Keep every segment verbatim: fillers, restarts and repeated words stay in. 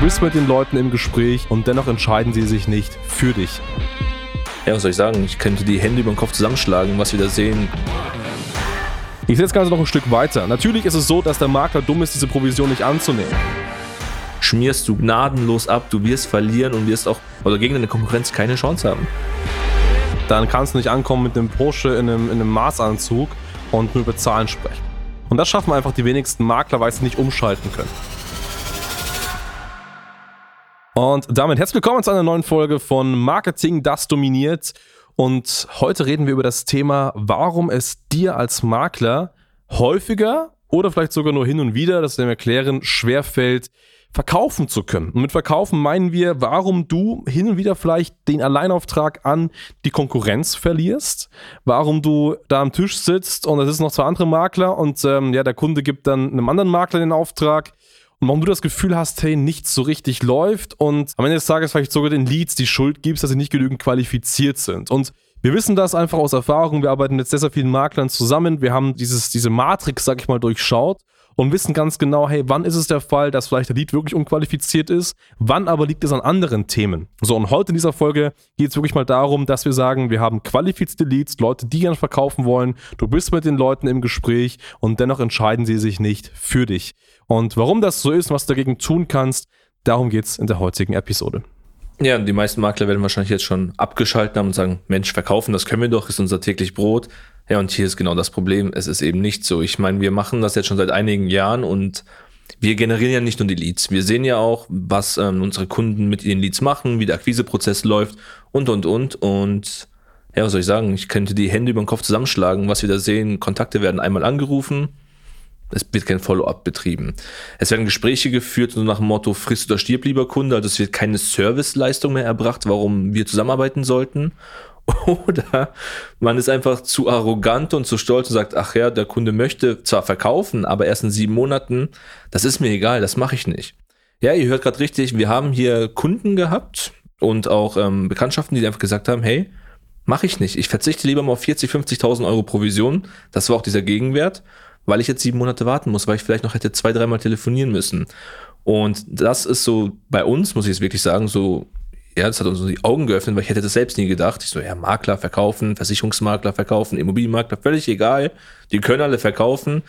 bist mit den Leuten im Gespräch und dennoch entscheiden sie sich nicht für dich. Ja, was soll ich sagen? Ich könnte die Hände über den Kopf zusammenschlagen, was wir da sehen. Ich sehe das Ganze noch ein Stück weiter. Natürlich ist es so, dass der Makler dumm ist, diese Provision nicht anzunehmen. Schmierst du gnadenlos ab, du wirst verlieren und wirst auch oder gegen deine Konkurrenz keine Chance haben. Dann kannst du nicht ankommen mit einem Porsche in einem, in einem Maßanzug und nur über Zahlen sprechen. Und das schaffen einfach die wenigsten Makler, weil sie nicht umschalten können. Und damit herzlich willkommen zu einer neuen Folge von Marketing, das dominiert. Und heute reden wir über das Thema, warum es dir als Makler häufiger oder vielleicht sogar nur hin und wieder, das werden wir erklären, schwerfällt, verkaufen zu können. Und mit verkaufen meinen wir, warum du hin und wieder vielleicht den Alleinauftrag an die Konkurrenz verlierst, warum du da am Tisch sitzt und es sind noch zwei andere Makler und ähm, ja, der Kunde gibt dann einem anderen Makler den Auftrag. Und warum du das Gefühl hast, hey, nichts so richtig läuft und am Ende des Tages vielleicht sogar den Leads die Schuld gibst, dass sie nicht genügend qualifiziert sind. Und wir wissen das einfach aus Erfahrung. Wir arbeiten mit sehr, sehr vielen Maklern zusammen. Wir haben dieses, diese Matrix, sag ich mal, durchschaut und wissen ganz genau, hey, wann ist es der Fall, dass vielleicht der Lead wirklich unqualifiziert ist, wann aber liegt es an anderen Themen. So, und heute in dieser Folge geht es wirklich mal darum, dass wir sagen, wir haben qualifizierte Leads, Leute, die gerne verkaufen wollen, du bist mit den Leuten im Gespräch und dennoch entscheiden sie sich nicht für dich. Und warum das so ist und was du dagegen tun kannst, darum geht es in der heutigen Episode. Ja, die meisten Makler werden wahrscheinlich jetzt schon abgeschaltet haben und sagen, Mensch, verkaufen, das können wir doch, ist unser täglich Brot. Ja, und hier ist genau das Problem, es ist eben nicht so. Ich meine, wir machen das jetzt schon seit einigen Jahren und wir generieren ja nicht nur die Leads. Wir sehen ja auch, was ähm, unsere Kunden mit ihren Leads machen, wie der Akquiseprozess läuft und, und, und. Und ja, was soll ich sagen, ich könnte die Hände über den Kopf zusammenschlagen, was wir da sehen. Kontakte werden einmal angerufen. Es wird kein Follow-up betrieben. Es werden Gespräche geführt, so nach dem Motto, frisst oder stirb, lieber Kunde. Also es wird keine Serviceleistung mehr erbracht, warum wir zusammenarbeiten sollten. Oder man ist einfach zu arrogant und zu stolz und sagt, ach ja, der Kunde möchte zwar verkaufen, aber erst in sieben Monaten, das ist mir egal, das mache ich nicht. Ja, ihr hört gerade richtig, wir haben hier Kunden gehabt und auch ähm, Bekanntschaften, die einfach gesagt haben, hey, mache ich nicht. Ich verzichte lieber mal auf vierzigtausend, fünfzigtausend Euro Provision. Das war auch dieser Gegenwert, weil ich jetzt sieben Monate warten muss, weil ich vielleicht noch hätte zwei, dreimal telefonieren müssen. Und das ist so bei uns, muss ich jetzt wirklich sagen, so, ja, das hat uns die Augen geöffnet, weil ich hätte das selbst nie gedacht. Ich so, ja, Makler verkaufen, Versicherungsmakler verkaufen, Immobilienmakler, völlig egal. Die können alle verkaufen.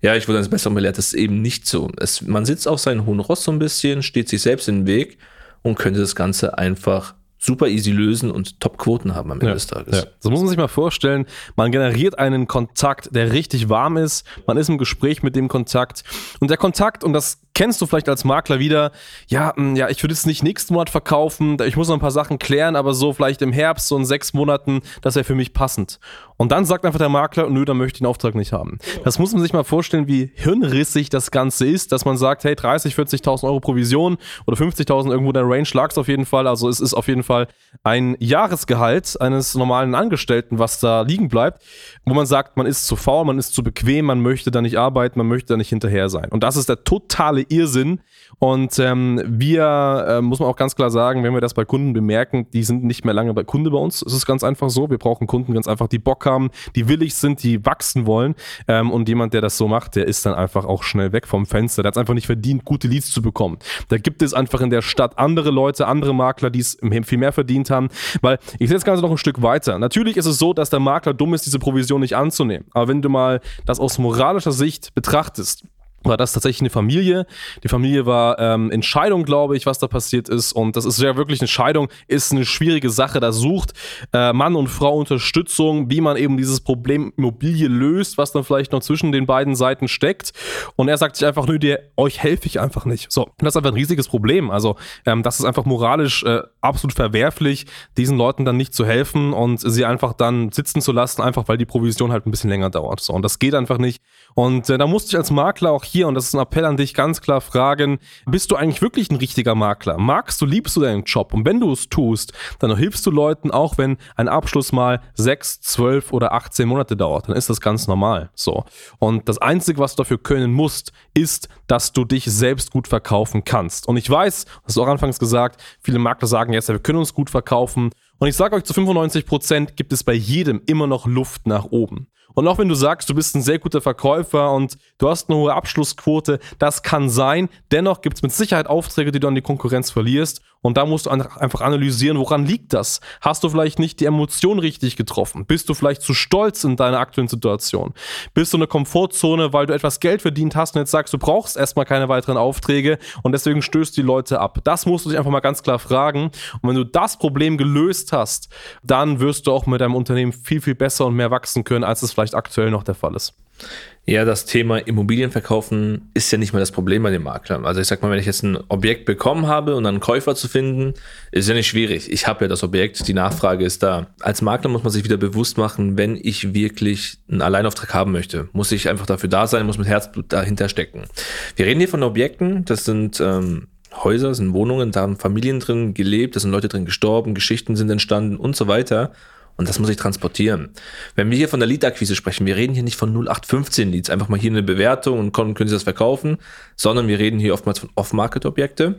Ja, ich wurde dann besser belehrt, das ist eben nicht so. Es, man sitzt auf seinem hohen Ross so ein bisschen, steht sich selbst in den Weg und könnte das Ganze einfach super easy lösen und Top-Quoten haben am Ende ja, des Tages. Ja. So muss man sich mal vorstellen, man generiert einen Kontakt, der richtig warm ist, man ist im Gespräch mit dem Kontakt und der Kontakt, und das kennst du vielleicht als Makler wieder, ja, ja, ich würde jetzt nicht nächsten Monat verkaufen, ich muss noch ein paar Sachen klären, aber so vielleicht im Herbst, so in sechs Monaten, das wäre für mich passend. Und dann sagt einfach der Makler, nö, dann möchte ich den Auftrag nicht haben. Das muss man sich mal vorstellen, wie hirnrissig das Ganze ist, dass man sagt, hey, dreißigtausend, vierzigtausend Euro Provision oder fünfzigtausend, irgendwo in der Range lag es auf jeden Fall. Also es ist auf jeden Fall ein Jahresgehalt eines normalen Angestellten, was da liegen bleibt, wo man sagt, man ist zu faul, man ist zu bequem, man möchte da nicht arbeiten, man möchte da nicht hinterher sein. Und das ist der totale Irrsinn. Und ähm, wir, äh, muss man auch ganz klar sagen, wenn wir das bei Kunden bemerken, die sind nicht mehr lange bei Kunde bei uns. Es ist ganz einfach so, wir brauchen Kunden ganz einfach, die Bock haben, die willig sind, die wachsen wollen, ähm, und jemand, der das so macht, der ist dann einfach auch schnell weg vom Fenster, der hat es einfach nicht verdient, gute Leads zu bekommen. Da gibt es einfach in der Stadt andere Leute, andere Makler, die es viel mehr verdient haben, weil ich sehe das Ganze noch ein Stück weiter. Natürlich ist es so, dass der Makler dumm ist, diese Provision nicht anzunehmen, aber wenn du mal das aus moralischer Sicht betrachtest, war das tatsächlich eine Familie. Die Familie war ähm, in Scheidung, glaube ich, was da passiert ist. Und das ist ja wirklich eine Scheidung, ist eine schwierige Sache. Da sucht äh, Mann und Frau Unterstützung, wie man eben dieses Problem Immobilie löst, was dann vielleicht noch zwischen den beiden Seiten steckt. Und er sagt sich einfach, nö, dir, euch helfe ich einfach nicht. So, das ist einfach ein riesiges Problem. Also ähm, das ist einfach moralisch äh, absolut verwerflich, diesen Leuten dann nicht zu helfen und sie einfach dann sitzen zu lassen, einfach weil die Provision halt ein bisschen länger dauert. So, und das geht einfach nicht. Und äh, da musste ich als Makler auch hier Hier, und das ist ein Appell an dich, ganz klar fragen, bist du eigentlich wirklich ein richtiger Makler? Magst du, liebst du deinen Job? Und wenn du es tust, dann hilfst du Leuten, auch wenn ein Abschluss mal sechs, zwölf oder achtzehn Monate dauert. Dann ist das ganz normal. So. Und das Einzige, was du dafür können musst, ist, dass du dich selbst gut verkaufen kannst. Und ich weiß, das hast du auch anfangs gesagt, viele Makler sagen jetzt, ja, wir können uns gut verkaufen. Und ich sage euch, zu fünfundneunzig Prozent gibt es bei jedem immer noch Luft nach oben. Und auch wenn du sagst, du bist ein sehr guter Verkäufer und du hast eine hohe Abschlussquote, das kann sein. Dennoch gibt es mit Sicherheit Aufträge, die du an die Konkurrenz verlierst. Und da musst du einfach analysieren, woran liegt das? Hast du vielleicht nicht die Emotion richtig getroffen? Bist du vielleicht zu stolz in deiner aktuellen Situation? Bist du in der Komfortzone, weil du etwas Geld verdient hast und jetzt sagst, du brauchst erstmal keine weiteren Aufträge und deswegen stößt die Leute ab? Das musst du dich einfach mal ganz klar fragen. Und wenn du das Problem gelöst hast, dann wirst du auch mit deinem Unternehmen viel, viel besser und mehr wachsen können, als es vielleicht aktuell noch der Fall ist. Ja, das Thema Immobilien verkaufen ist ja nicht mehr das Problem bei den Maklern. Also ich sag mal, wenn ich jetzt ein Objekt bekommen habe und dann einen Käufer zu finden, ist ja nicht schwierig. Ich habe ja das Objekt, die Nachfrage ist da. Als Makler muss man sich wieder bewusst machen, wenn ich wirklich einen Alleinauftrag haben möchte, muss ich einfach dafür da sein, muss mit Herzblut dahinter stecken. Wir reden hier von Objekten, das sind ähm, Häuser, das sind Wohnungen, da haben Familien drin gelebt, da sind Leute drin gestorben, Geschichten sind entstanden und so weiter. Und das muss ich transportieren. Wenn wir hier von der Lead-Akquise sprechen, wir reden hier nicht von null acht fünfzehn Leads, einfach mal hier eine Bewertung und können, können Sie das verkaufen, sondern wir reden hier oftmals von Off-Market-Objekte.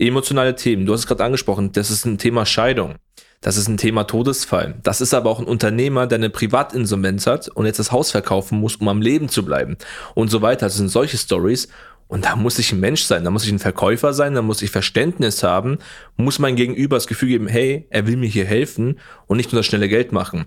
Emotionale Themen, du hast es gerade angesprochen, das ist ein Thema Scheidung, das ist ein Thema Todesfall. Das ist aber auch ein Unternehmer, der eine Privatinsolvenz hat und jetzt das Haus verkaufen muss, um am Leben zu bleiben und so weiter. Das sind solche Stories. Und da muss ich ein Mensch sein, da muss ich ein Verkäufer sein, da muss ich Verständnis haben, muss mein Gegenüber das Gefühl geben, hey, er will mir hier helfen und nicht nur das schnelle Geld machen.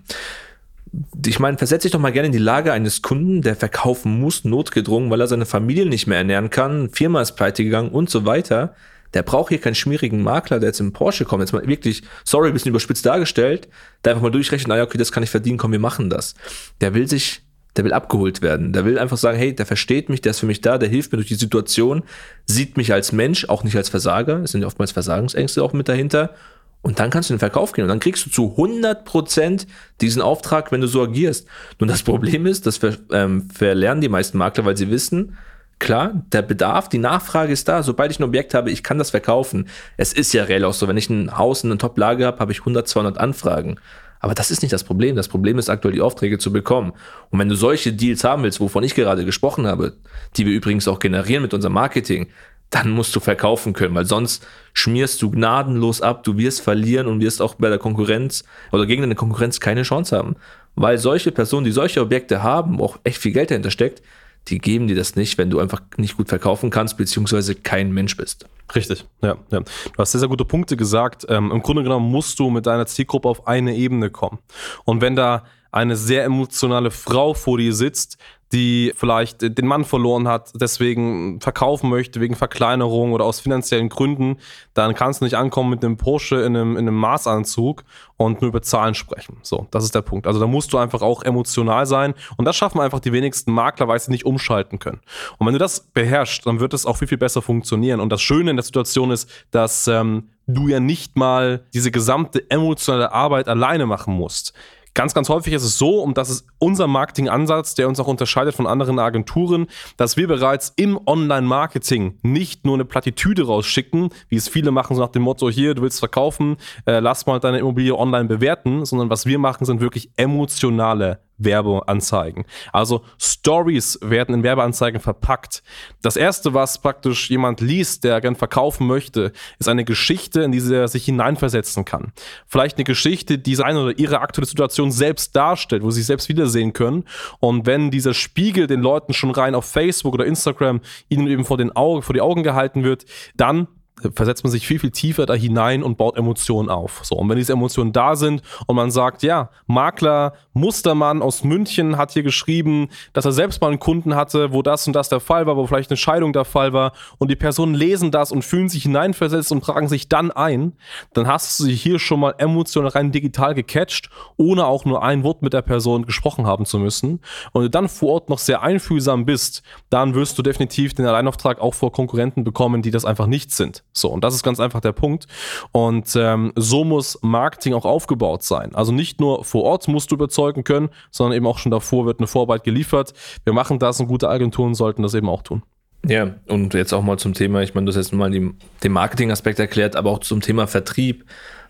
Ich meine, versetze dich doch mal gerne in die Lage eines Kunden, der verkaufen muss, notgedrungen, weil er seine Familie nicht mehr ernähren kann, Firma ist pleite gegangen und so weiter. Der braucht hier keinen schmierigen Makler, der jetzt im Porsche kommt, jetzt mal wirklich, sorry, ein bisschen überspitzt dargestellt, der einfach mal durchrechnet, naja, okay, das kann ich verdienen, komm, wir machen das. Der will sich... Der will abgeholt werden. Der will einfach sagen, hey, der versteht mich, der ist für mich da, der hilft mir durch die Situation, sieht mich als Mensch, auch nicht als Versager. Es sind ja oftmals Versagensängste auch mit dahinter. Und dann kannst du in den Verkauf gehen und dann kriegst du zu hundert Prozent diesen Auftrag, wenn du so agierst. Nun, das Problem ist, das ver- ähm, verlernen die meisten Makler, weil sie wissen, klar, der Bedarf, die Nachfrage ist da. Sobald ich ein Objekt habe, ich kann das verkaufen. Es ist ja reell auch so, wenn ich ein Haus in einer Top-Lage habe, habe ich hundert, zweihundert Anfragen. Aber das ist nicht das Problem. Das Problem ist aktuell, die Aufträge zu bekommen. Und wenn du solche Deals haben willst, wovon ich gerade gesprochen habe, die wir übrigens auch generieren mit unserem Marketing, dann musst du verkaufen können, weil sonst schmierst du gnadenlos ab, du wirst verlieren und wirst auch bei der Konkurrenz oder gegen deine Konkurrenz keine Chance haben. Weil solche Personen, die solche Objekte haben, wo auch echt viel Geld dahinter steckt, die geben dir das nicht, wenn du einfach nicht gut verkaufen kannst, beziehungsweise kein Mensch bist. Richtig, ja, ja. Du hast sehr, sehr gute Punkte gesagt. Ähm, im Grunde genommen musst du mit deiner Zielgruppe auf eine Ebene kommen. Und wenn da eine sehr emotionale Frau vor dir sitzt, die vielleicht den Mann verloren hat, deswegen verkaufen möchte, wegen Verkleinerung oder aus finanziellen Gründen, dann kannst du nicht ankommen mit einem Porsche in einem, in einem Maßanzug und nur über Zahlen sprechen. So, das ist der Punkt. Also da musst du einfach auch emotional sein und das schaffen einfach die wenigsten Makler, weil sie nicht umschalten können. Und wenn du das beherrschst, dann wird es auch viel, viel besser funktionieren. Und das Schöne in der Situation ist, dass ähm, du ja nicht mal diese gesamte emotionale Arbeit alleine machen musst. Ganz, ganz häufig ist es so, und das ist unser Marketingansatz, der uns auch unterscheidet von anderen Agenturen, dass wir bereits im Online-Marketing nicht nur eine Plattitüde rausschicken, wie es viele machen, so nach dem Motto, hier, du willst verkaufen, äh, lass mal deine Immobilie online bewerten, sondern was wir machen, sind wirklich emotionale Werbeanzeigen. Also Stories werden in Werbeanzeigen verpackt. Das erste, was praktisch jemand liest, der gern verkaufen möchte, ist eine Geschichte, in die er sich hineinversetzen kann. Vielleicht eine Geschichte, die seine oder ihre aktuelle Situation selbst darstellt, wo sie sich selbst wiedersehen können. Und wenn dieser Spiegel den Leuten schon rein auf Facebook oder Instagram ihnen eben vor den Augen, vor die Augen gehalten wird, dann versetzt man sich viel, viel tiefer da hinein und baut Emotionen auf. So, und wenn diese Emotionen da sind und man sagt, ja, Makler Mustermann aus München hat hier geschrieben, dass er selbst mal einen Kunden hatte, wo das und das der Fall war, wo vielleicht eine Scheidung der Fall war und die Personen lesen das und fühlen sich hineinversetzt und tragen sich dann ein, dann hast du sie hier schon mal emotional rein digital gecatcht, ohne auch nur ein Wort mit der Person gesprochen haben zu müssen. Und wenn du dann vor Ort noch sehr einfühlsam bist, dann wirst du definitiv den Alleinauftrag auch vor Konkurrenten bekommen, die das einfach nicht sind. So, und das ist ganz einfach der Punkt. Und ähm, so muss Marketing auch aufgebaut sein. Also nicht nur vor Ort musst du überzeugen können, sondern eben auch schon davor wird eine Vorarbeit geliefert. Wir machen das und gute Agenturen sollten das eben auch tun. Ja, und jetzt auch mal zum Thema, ich meine, du hast jetzt mal die, den Marketing-Aspekt erklärt, aber auch zum Thema Vertrieb.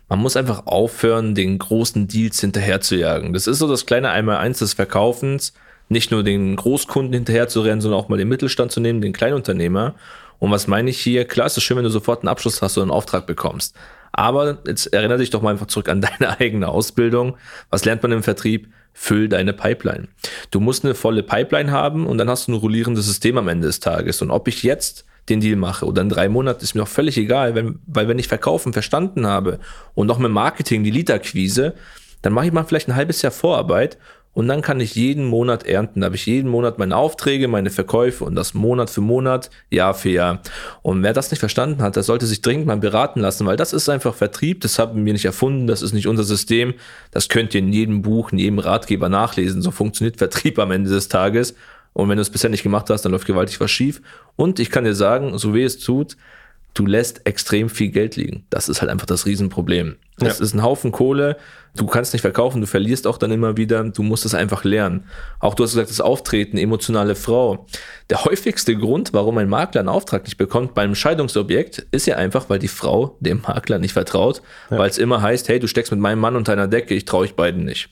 Man muss einfach aufhören, den großen Deals hinterherzujagen. Das ist so das kleine Einmaleins des Verkaufens, nicht nur den Großkunden hinterherzurennen, sondern auch mal den Mittelstand zu nehmen, den Kleinunternehmer. Und was meine ich hier? Klar, es ist schön, wenn du sofort einen Abschluss hast oder einen Auftrag bekommst. Aber jetzt erinnere dich doch mal einfach zurück an deine eigene Ausbildung. Was lernt man im Vertrieb? Füll deine Pipeline. Du musst eine volle Pipeline haben und dann hast du ein rollierendes System am Ende des Tages. Und ob ich jetzt den Deal mache oder in drei Monaten, ist mir auch völlig egal, wenn, weil wenn ich Verkaufen verstanden habe und noch mit Marketing die Lead-Akquise, dann mache ich mal vielleicht ein halbes Jahr Vorarbeit und dann kann ich jeden Monat ernten. Da habe ich jeden Monat meine Aufträge, meine Verkäufe und das Monat für Monat, Jahr für Jahr. Und wer das nicht verstanden hat, der sollte sich dringend mal beraten lassen, weil das ist einfach Vertrieb, das haben wir nicht erfunden, das ist nicht unser System. Das könnt ihr in jedem Buch, in jedem Ratgeber nachlesen. So funktioniert Vertrieb am Ende des Tages. Und wenn du es bisher nicht gemacht hast, dann läuft gewaltig was schief. Und ich kann dir sagen, so weh es tut, du lässt extrem viel Geld liegen. Das ist halt einfach das Riesenproblem. Das ja. ist ein Haufen Kohle. Du kannst nicht verkaufen, du verlierst auch dann immer wieder. Du musst es einfach lernen. Auch du hast gesagt, das Auftreten, emotionale Frau. Der häufigste Grund, warum ein Makler einen Auftrag nicht bekommt bei einem Scheidungsobjekt, ist ja einfach, weil die Frau dem Makler nicht vertraut. Ja. Weil es immer heißt, hey, du steckst mit meinem Mann unter einer Decke, ich traue euch beiden nicht.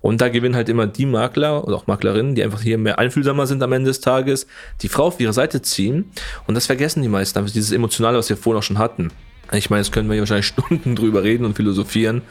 Und da gewinnen halt immer die Makler oder auch Maklerinnen, die einfach hier mehr einfühlsamer sind am Ende des Tages, die Frau auf ihre Seite ziehen. Und das vergessen die meisten, aber dieses Emotionale, was wir vorhin auch schon hatten. Ich meine, jetzt können wir hier wahrscheinlich Stunden drüber reden und philosophieren,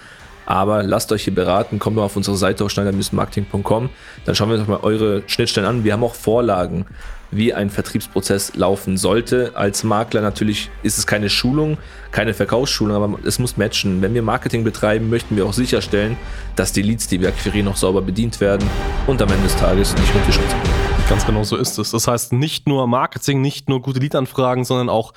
aber lasst euch hier beraten, kommt mal auf unsere Seite auf schneider Marketing Punkt com, dann schauen wir uns mal eure Schnittstellen an. Wir haben auch Vorlagen, wie ein Vertriebsprozess laufen sollte. Als Makler natürlich ist es keine Schulung, keine Verkaufsschulung, aber es muss matchen. Wenn wir Marketing betreiben, möchten wir auch sicherstellen, dass die Leads, die wir akquirieren, noch sauber bedient werden und am Ende des Tages nicht runtergeschnitten werden. Ganz genau so ist es. Das heißt, nicht nur Marketing, nicht nur gute Lead-Anfragen, sondern auch